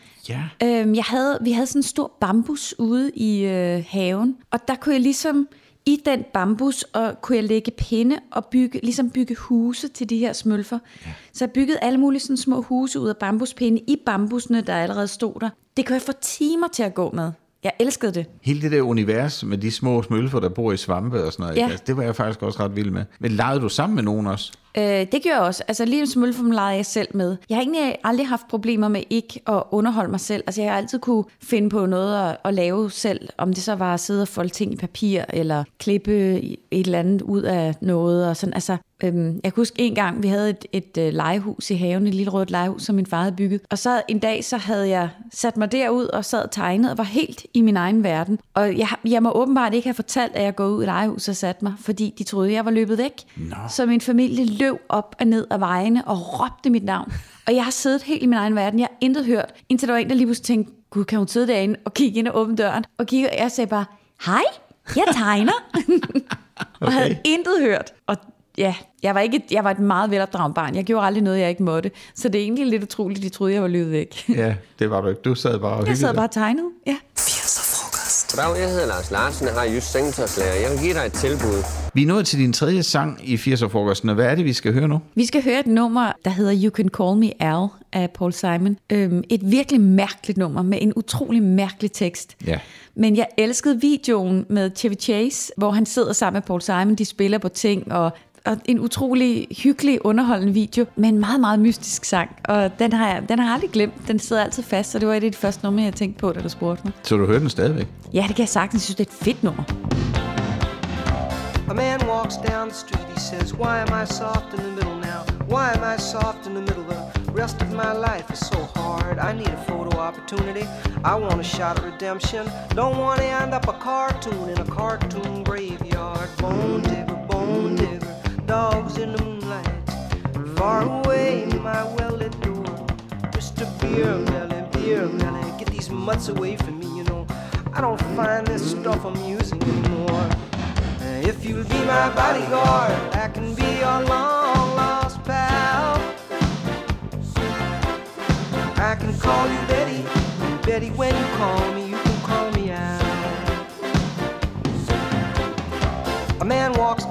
Vi havde sådan en stor bambus ude i haven, og der kunne jeg ligesom i den bambus, og kunne jeg lægge pinde og bygge huse til de her smølfer. Ja. Så jeg byggede alle mulige sådan små huse ud af bambuspinde i bambusene, der allerede stod der. Det kunne jeg få timer til at gå med. Jeg elskede det. Hele det der univers med de små smølfer, der bor i svampe og sådan noget. Ja. Altså, det var jeg faktisk også ret vild med. Men legede du sammen med nogen også? Det gjorde jeg også. Altså lige en smølfer legede jeg selv med. Jeg har egentlig aldrig haft problemer med ikke at underholde mig selv. Altså jeg har altid kunne finde på noget at lave selv. Om det så var at sidde og folde ting i papir, eller klippe et eller andet ud af noget. Og sådan. Altså, jeg kan huske en gang, vi havde et legehus i haven, et lille rødt legehus, som min far havde bygget. Og så en dag, så havde jeg sat mig derud og sad og tegnede og var helt i min egen verden. Og jeg må åbenbart ikke have fortalt, at jeg går ud i legehus og satte mig, fordi de troede, jeg var løbet væk. No. Så min familie løb op og ned ad vejene og råbte mit navn. Og jeg har siddet helt i min egen verden. Jeg har intet hørt, indtil der var en, der lige pludselig tænkte, gud, kan hun sidde derinde og kigge ind og åbne døren? Og kigge, og jeg sagde bare, hej, jeg tegner. Okay. Og havde intet hørt. Og ja, jeg var et meget velopdraget barn. Jeg gjorde aldrig noget, jeg ikke måtte. Så det er egentlig lidt utroligt, de troede, jeg var løbet væk. Ja, det var du ikke. Du sad bare og hyggede. Jeg sad bare og tegnede, ja. 80'er Frokost. Goddag, jeg hedder Lars Larsen, og har Jysk Sengtøjslærer. Jeg vil give dig et tilbud. Vi er nået til din tredje sang i 80'er Frokosten, og hvad er det, vi skal høre nu? Vi skal høre et nummer, der hedder You Can Call Me Al af Paul Simon. Et virkelig mærkeligt nummer med en utrolig mærkelig tekst. Ja. Men jeg elskede videoen med Chevy Chase, hvor han sidder sammen med Paul Simon. De spiller på ting, og en utrolig hyggelig, underholdende video med en meget, meget mystisk sang. Og den har jeg aldrig glemt. Den sidder altid fast, og det var et af de første numre, jeg tænkte på, da du spurgte mig. Så du hørte den stadigvæk? Ja, det kan jeg sagtens. Jeg synes, det er et fedt nummer. A man walks down the street, he says, why am I soft in the middle now? Why am I soft in the middle? The rest of my life is so hard. I need a photo opportunity. I want a shot at redemption. Don't want to end up a cartoon in a cartoon graveyard. Bone digger, bone digger. Dogs in the moonlight, far away, my well-lit door. Mr. Beer Belly, Beer Belly, get these mutts away from me, you know. I don't find this stuff amusing anymore. If you'll be my bodyguard, I can be your long-lost pal. I can call you Betty, Betty, when you call me, you can call me out. A man walks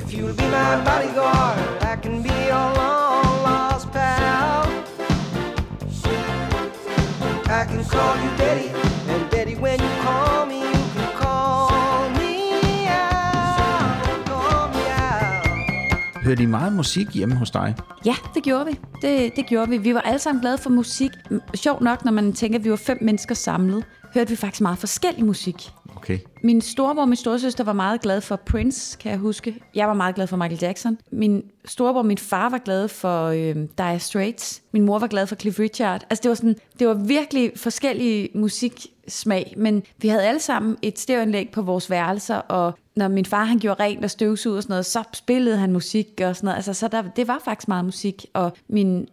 If you'll be my bodyguard, I can be your long-lost pal. I can call you Betty, and Betty, when you call me, you can call me out, call me out. Hørte I meget musik hjemme hos dig? Ja, det gjorde vi. Det gjorde vi. Vi var alle sammen glade for musik. Sjovt nok, når man tænker, at vi var 5 mennesker samlet, hørte vi faktisk meget forskellig musik. Okay. Min storebror og min storesøster var meget glad for Prince, kan jeg huske. Jeg var meget glad for Michael Jackson. Min storebror og min far var glad for Dire Straits. Min mor var glad for Cliff Richard. Altså det var virkelig forskellige musiksmag, men vi havde alle sammen et stereoanlæg på vores værelser, og når min far han gjorde rent og støvsugede og sådan noget, så spillede han musik og sådan noget. Altså det var faktisk meget musik, og mine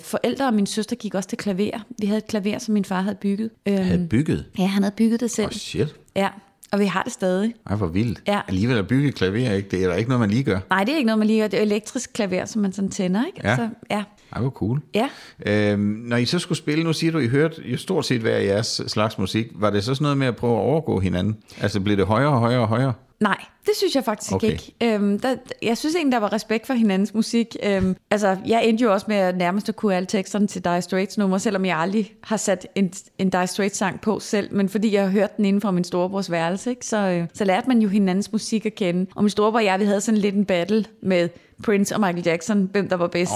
forældre og min søster gik også til klaver. Vi havde et klaver, som min far havde bygget. Havde bygget? Ja, han havde bygget det selv. Åh, shit. Ja, og vi har det stadig. Ej, hvor vildt. Ja. Alligevel at bygge et klaver, ikke? Det er der ikke noget, man lige gør. Nej, det er ikke noget, man lige gør. Det er elektrisk klaver, som man sådan tænder, ikke? Ja. Altså, ja. Ej, hvor cool. Ja. Når I så skulle spille, nu siger du, I hørte jo stort set hver jeres slags musik. Var det så sådan noget med at prøve at overgå hinanden? Altså blev det højere og højere og højere? Nej, det synes jeg faktisk ikke. Jeg synes egentlig, der var respekt for hinandens musik. Altså, jeg endte jo også med at nærmest at kunne alle teksterne til Dire Straits nummer, selvom jeg aldrig har sat en Dire Straits-sang på selv, men fordi jeg har hørt den inden fra min storebrors værelse, ikke? Så lærte man jo hinandens musik at kende. Og min storebror og jeg, vi havde sådan lidt en battle med Prince og Michael Jackson, hvem der var bedst.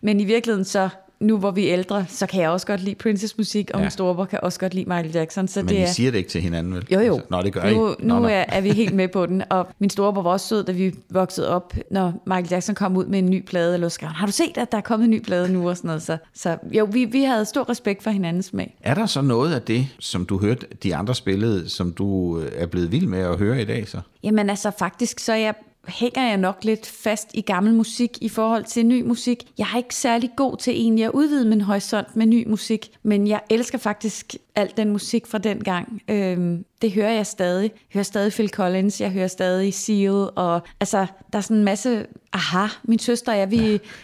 Men i virkeligheden så, nu hvor vi er ældre, så kan jeg også godt lide Princes musik, og min storebror kan også godt lide Michael Jackson. Så men I siger det ikke til hinanden, vel? Jo. Nå, det gør I. Nu er vi helt med på den, og min storebror var også sød, da vi voksede op, når Michael Jackson kom ud med en ny plade, eller skrev, har du set, at der er kommet en ny plade nu, og sådan noget. Så jo, vi havde stor respekt for hinandens smag. Er der så noget af det, som du hørte de andre spillede, som du er blevet vild med at høre i dag, så? Jamen altså, faktisk så er jeg hænger jeg nok lidt fast i gammel musik i forhold til ny musik. Jeg er ikke særlig god til egentlig at udvide min horisont med ny musik, men jeg elsker faktisk alt den musik fra dengang, det hører jeg stadig. Jeg hører stadig Phil Collins, jeg hører stadig Seal, og altså, der er sådan en masse a-ha. Min søster og jeg,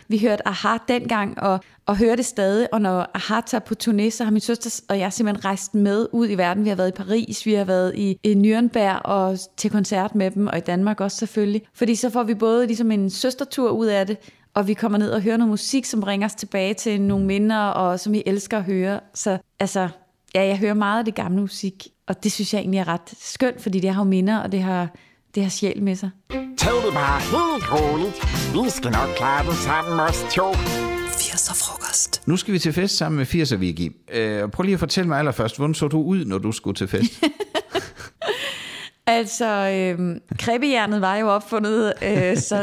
vi hørte a-ha dengang, og hører det stadig, og når a-ha tager på turné, så har min søster og jeg simpelthen rejst med ud i verden. Vi har været i Paris, vi har været i Nürnberg og til koncert med dem, og i Danmark også selvfølgelig. Fordi så får vi både ligesom en søstertur ud af det, og vi kommer ned og hører noget musik, som bringer os tilbage til nogle minder, og som vi elsker at høre. Så altså, ja, jeg hører meget af det gamle musik, og det synes jeg egentlig er ret skønt, fordi det har jo minder, og det har sjæl med sig. Tag det bare helt roligt. Vi skal nok klare det sammen os to. 80'er frokost. Nu skal vi til fest sammen med 80'er Vicky. Prøv lige at fortælle mig allerførst, hvordan så du ud, når du skulle til fest? Altså, krebehjernet var jo opfundet,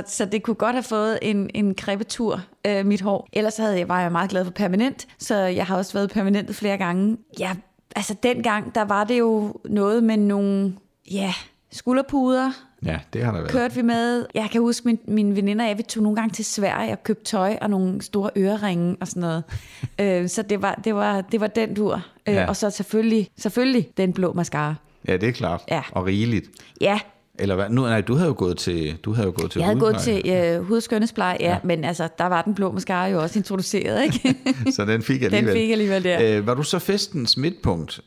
så det kunne godt have fået en krebetur, mit hår. Ellers var jeg meget glad for permanent, så jeg har også været permanentet flere gange. Ja, altså dengang, der var det jo noget med nogle, ja, skulderpuder. Ja, det har der været. Kørte vi med. Jeg kan huske, mine veninder og jeg, vi tog nogle gange til Sverige og købte tøj og nogle store øreringe og sådan noget. Så det var den dur. Ja. Og så selvfølgelig den blå mascara. Ja, det er klart. Ja. Og rigeligt. Ja. Eller hvad? Nu, nej, du havde jo gået til hudskønhedspleje, ja, men altså, der var den blå mascara jo også introduceret, ikke? Så den fik alligevel. Ja. Var du så festens midtpunkt?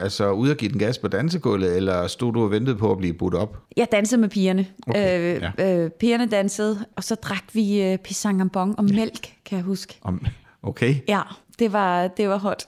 Altså ude at give den gas på dansegulvet, eller stod du og ventede på at blive budt op? Jeg dansede med pigerne. Okay. Pigerne dansede, og så drak vi pisang ambon og mælk, kan jeg huske. Okay. Ja, det var hot.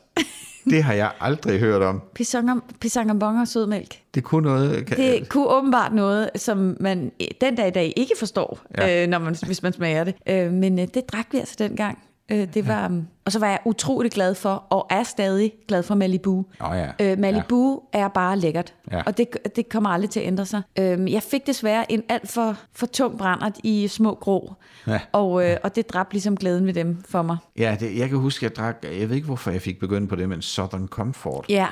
Det har jeg aldrig hørt om. Pisang ambon og sødmælk. Det kunne noget. Det kunne åbenbart noget, som man den dag i dag ikke forstår, ja, hvis man smager det. Men det drak vi altså dengang. Det var, ja. Og så var jeg utrolig glad for, og er stadig glad for Malibu. Oh, ja. Malibu, ja, er bare lækkert, ja, og det kommer aldrig til at ændre sig. Jeg fik desværre en alt for tung brændert i små grå, ja, og det dræbte ligesom glæden ved dem for mig. Ja, jeg kan huske, jeg drak, jeg ved ikke, hvorfor jeg fik begyndt på det, men Southern Comfort. Ja,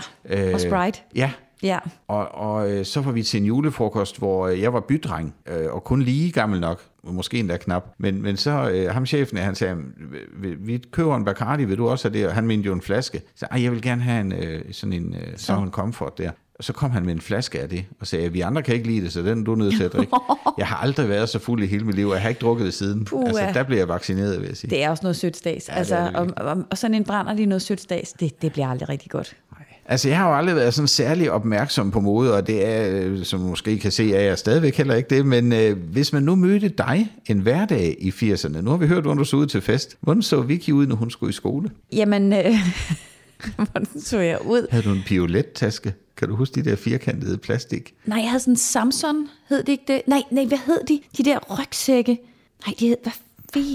og Sprite. Ja. Ja. Og så var vi til en julefrokost, hvor jeg var bydreng, og kun lige gammel nok, måske endda knap, men så ham chefen, han sagde, vi køber en Bacardi, vil du også have det? Og han mente jo en flaske. Så jeg vil gerne have sådan en Southern Comfort der. Og så kom han med en flaske af det, og sagde, vi andre kan ikke lide det, så den er du nødt til at drikke. Jeg har aldrig været så fuld i hele mit liv, og jeg har ikke drukket det siden. Pua. Altså, der blev jeg vaccineret, vil jeg sige. Det er også noget sødt stads. Ja, altså, og sådan en brænder lige noget sødt stads, det bliver aldrig rigtig godt. Altså, jeg har jo aldrig været sådan særlig opmærksom på mode, og det er, som måske I kan se, er jeg stadigvæk heller ikke det, men hvis man nu mødte dig en hverdag i 80'erne, nu har vi hørt, hvordan du så ud til fest. Hvordan så Vicky ud, når hun skulle i skole? Jamen, hvordan så jeg ud? Havde du en piolet-taske? Kan du huske de der firkantede plastik? Nej, jeg havde sådan en Samson, hed det ikke det? Nej, hvad hed de? De der rygsække. Nej, de hed, hvad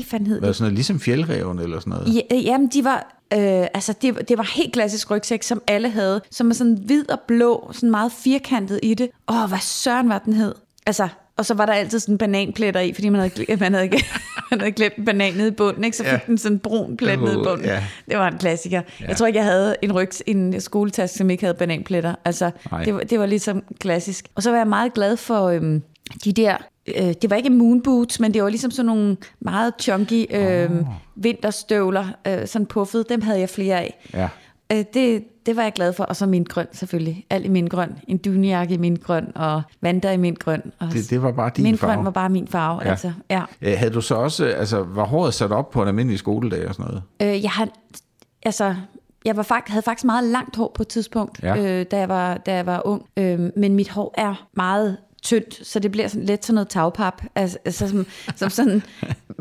fanden hed de? Var det sådan noget, ligesom Fjeldreven eller sådan noget? Ja, jamen, de var... altså det var helt klassisk rygsæk, som alle havde, som var sådan hvid og blå, sådan meget firkantet i det. Hvad søren var den hed? Altså, og så var der altid sådan bananpletter i, fordi man havde glemt en banan nede i bunden, ikke? Så fik, ja, den sådan brun plet nede i bunden. Ja. Det var en klassiker. Ja. Jeg tror ikke, jeg havde en skoletaske, som ikke havde bananpletter. Altså, det var ligesom klassisk. Og så var jeg meget glad for de der... det var ikke moonboots, men det var ligesom sådan nogle meget chunky vinterstøvler, sådan puffede. Dem havde jeg flere af. Ja. Det var jeg glad for. Og så mintgrøn selvfølgelig. Alt i mintgrøn. En dunjakke i mintgrøn og vandter i mintgrøn. Det var bare din farve. Mintgrøn var bare min farve. Ja. Altså, ja. Havde du så også, var håret sat op på en almindelig skoledag og sådan noget? Jeg havde faktisk meget langt hår på et tidspunkt, ja, da jeg var ung. Men mit hår er meget... tyndt, så det bliver sådan let sådan noget tagpap, altså som sådan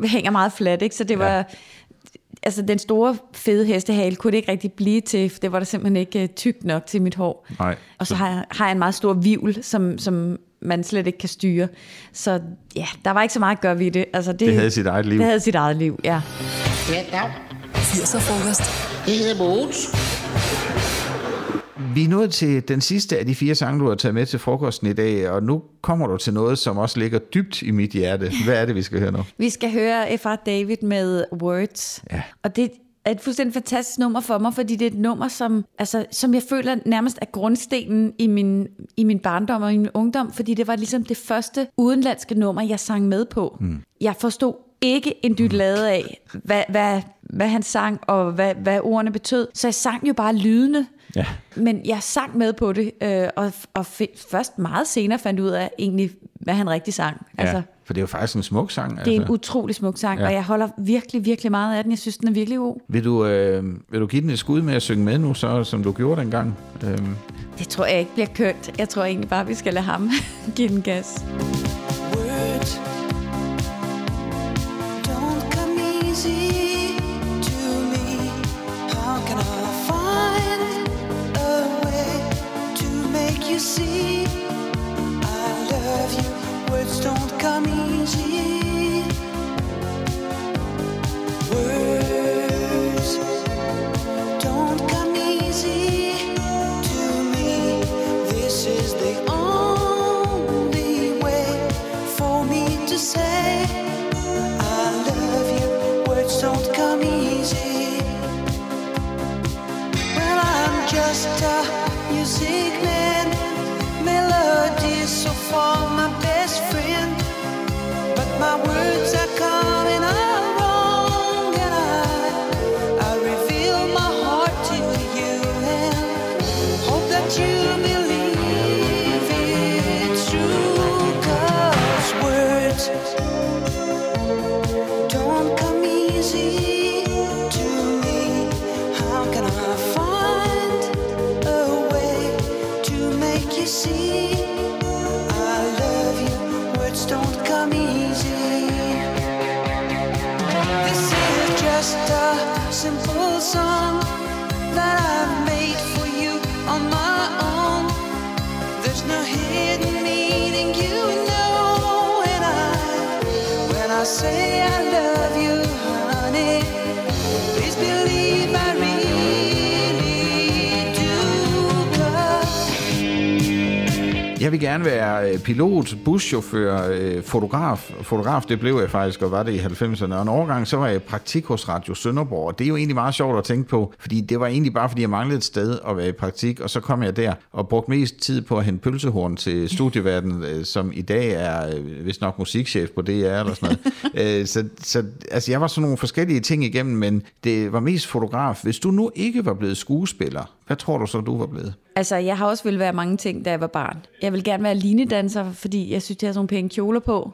hænger meget fladt, ikke? Så det var, ja, altså den store fede hestehale kunne det ikke rigtig blive til, for det var der simpelthen ikke tykt nok til mit hår. Nej. Og så har jeg en meget stor hvirvel, som man slet ikke kan styre. Så ja, der var ikke så meget at gøre ved det. Altså, det havde sit eget liv. Det havde sit eget liv, ja. Ja, da. 80'er frokost. Det hedder Bones. Vi er nået til den sidste af de 4 sange, du har taget med til frokosten i dag, og nu kommer du til noget, som også ligger dybt i mit hjerte. Hvad er det, vi skal høre nu? Vi skal høre F.R. David med Words, ja, og det er et fuldstændig fantastisk nummer for mig, fordi det er et nummer, som jeg føler nærmest er grundstenen i min barndom og i min ungdom, fordi det var ligesom det første udenlandske nummer, jeg sang med på. Jeg forstod ikke en dyt lade af, hvad hvad han sang, og hvad ordene betød. Så jeg sang jo bare lydende. Ja. Men jeg sang med på det, først meget senere fandt ud af egentlig, hvad han rigtig sang. Altså, ja, for det er jo faktisk en smuk sang. Det er en utrolig smuk sang, ja. Og jeg holder virkelig, virkelig meget af den. Jeg synes, den er virkelig god. Vil du give den et skud med at synge med nu, så, som du gjorde dengang? Det tror jeg ikke bliver kønt. Jeg tror egentlig bare, vi skal lade ham give den gas. See, I love you. Words don't come easy. Words don't come easy to me. This is the only way for me to say I love you. Words don't come easy. Well, I'm just a music man. Melody so far my best friend, but my words are coming out wrong, and I reveal my heart to you and hope that you believe it's true, 'cause words don't come easy to me. How can I find a way to make you see simple song that I've made for you on my own? There's no hidden meaning, you know, and when I say I love you, honey, please believe I really do. Jeg vil gerne være pilot, buschauffør, fotograf, det blev jeg faktisk, og var det i 90'erne. Og en årgang, så var jeg i praktik hos Radio Sønderborg, og det er jo egentlig meget sjovt at tænke på, fordi det var egentlig bare, fordi jeg manglede et sted at være i praktik, og så kom jeg der og brugte mest tid på at hente pølsehorn til studieverdenen, som i dag er vist nok musikchef på DR eller sådan noget. Så altså, jeg var sådan nogle forskellige ting igennem, men det var mest fotograf. Hvis du nu ikke var blevet skuespiller, hvad tror du så, du var blevet? Altså, jeg har også ville være mange ting, da jeg var barn. Jeg ville gerne være linedanser, fordi jeg synes, jeg havde sådan nogle pæne kjoler på,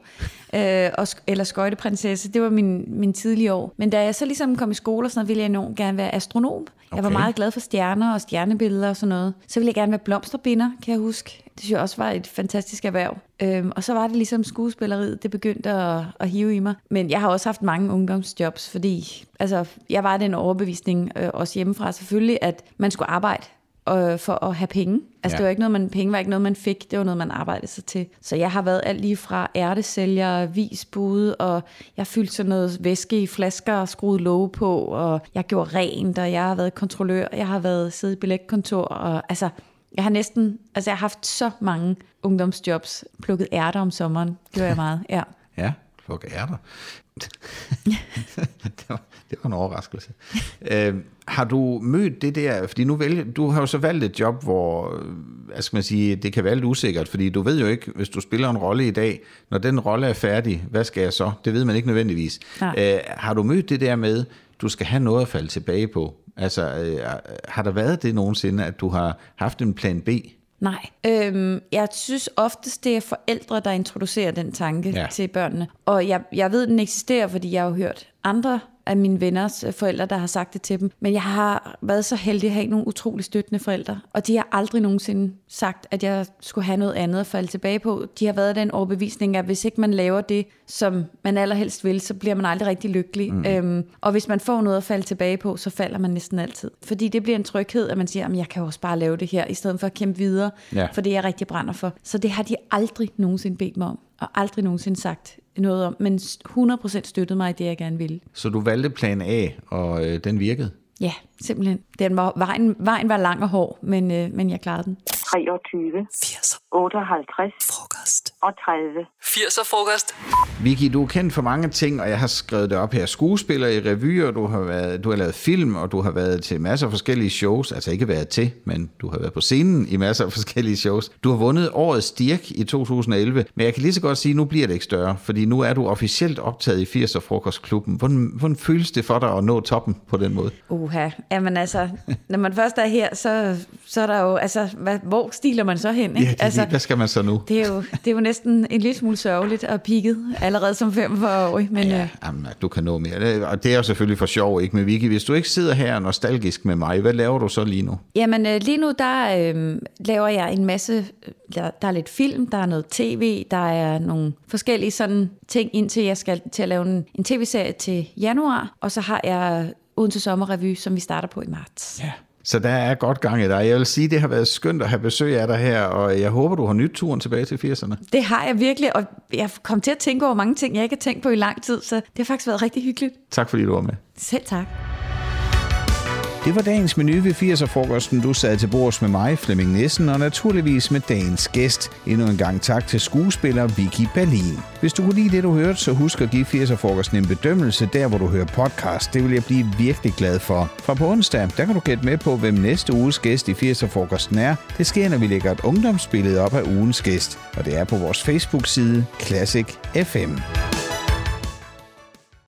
eller skøjteprinsesse. Det var min tidlige år. Men da jeg så ligesom kom i skole og sådan noget, ville jeg enormt gerne være astronom. Okay. Jeg var meget glad for stjerner og stjernebilleder og sådan noget. Så ville jeg gerne være blomsterbinder, kan jeg huske. Det synes jeg også var et fantastisk erhverv. Og så var det ligesom skuespilleriet, det begyndte at hive i mig. Men jeg har også haft mange ungdomsjobs, fordi altså, jeg var den overbevisning, også hjemmefra selvfølgelig, at man skulle arbejde for at have penge. Altså, ja. Penge var ikke noget, man fik. Det var noget, man arbejdede sig til. Så jeg har været alt lige fra ærtesælger, visbude, og jeg fyldte sådan noget væske i flasker og skruede låge på, og jeg gjorde rent, og jeg har været kontrollør, jeg har været siddet i billetkontor, og altså... Jeg har haft så mange ungdomsjobs. Plukket ærter om sommeren. Det var jeg meget, ja. Ja, plukket ærter. Det var en overraskelse. Har du mødt det der, fordi du har jo så valgt et job, hvor, hvad skal man sige, det kan være lidt usikkert, fordi du ved jo ikke, hvis du spiller en rolle i dag, når den rolle er færdig, hvad skal jeg så? Det ved man ikke nødvendigvis. Har du mødt det der med, du skal have noget at falde tilbage på? Altså, har der været det nogensinde, at du har haft en plan B? Nej. Jeg synes oftest, det er forældre, der introducerer den tanke til børnene. Og jeg ved, den eksisterer, fordi jeg har jo hørt andre af mine venners forældre, der har sagt det til dem. Men jeg har været så heldig at have nogle utrolig støttende forældre. Og de har aldrig nogensinde sagt, at jeg skulle have noget andet at falde tilbage på. De har været den overbevisning, at hvis ikke man laver det, som man allerhelst vil, så bliver man aldrig rigtig lykkelig. Mm. Og hvis man får noget at falde tilbage på, så falder man næsten altid. Fordi det bliver en tryghed, at man siger, at jeg kan også bare lave det her, i stedet for at kæmpe videre, for det jeg rigtig brænder for. Så det har de aldrig nogensinde bedt mig om, og aldrig nogensinde sagt noget om, men 100% støttede mig i det, jeg gerne ville. Så du valgte plan A, og den virkede? Ja, simpelthen. Den var, vejen var lang og hård, men jeg klarede den. 23. 80. 58. Frokost. Frokost. Og 30. 80'er Frokost. Vicky, du er kendt for mange ting, og jeg har skrevet det op her. Skuespiller i revyer, du har lavet film, og du har været til masser af forskellige shows. Altså ikke været til, men du har været på scenen i masser af forskellige shows. Du har vundet årets Dirk i 2011, men jeg kan lige så godt sige, at nu bliver det ikke større, fordi nu er du officielt optaget i 80'er Frokostklubben. Hvordan føles det for dig at nå toppen på den måde? Uha, jamen altså, når man først er her, så er der jo, altså, hvor stiler man så hen? Ikke? Ja, altså, hvad skal man så nu? Det er jo næsten en lille smule sørgeligt og pigget allerede som 45-årig. Men, ja, jamen, du kan nå mere. Og det er jo selvfølgelig for sjov, ikke? Men Vicky, hvis du ikke sidder her nostalgisk med mig, hvad laver du så lige nu? Jamen lige nu, der laver jeg en masse, der er lidt film, der er noget tv, der er nogle forskellige sådan ting, indtil jeg skal til at lave en tv-serie til januar, og så har jeg Odense Sommerrevy, som vi starter på i marts. Ja. Så der er godt gang i dig. Jeg vil sige, det har været skønt at have besøg af dig her, og jeg håber, du har nyt turen tilbage til 80'erne. Det har jeg virkelig, og jeg kom til at tænke over mange ting, jeg ikke har tænkt på i lang tid, så det har faktisk været rigtig hyggeligt. Tak fordi du var med. Selv tak. Det var dagens menu ved 80'er-frokosten. Du sad til bords med mig, Flemming Nielsen, og naturligvis med dagens gæst. Endnu en gang tak til skuespiller Vicky Berlin. Hvis du kunne lide det, du hørte, så husk at give 80'er-frokosten en bedømmelse der, hvor du hører podcast. Det vil jeg blive virkelig glad for. Fra på onsdag, der kan du gætte med på, hvem næste uges gæst i 80'er-frokosten er. Det sker, når vi lægger et ungdomsbillede op af ugens gæst, og det er på vores Facebook-side Classic FM.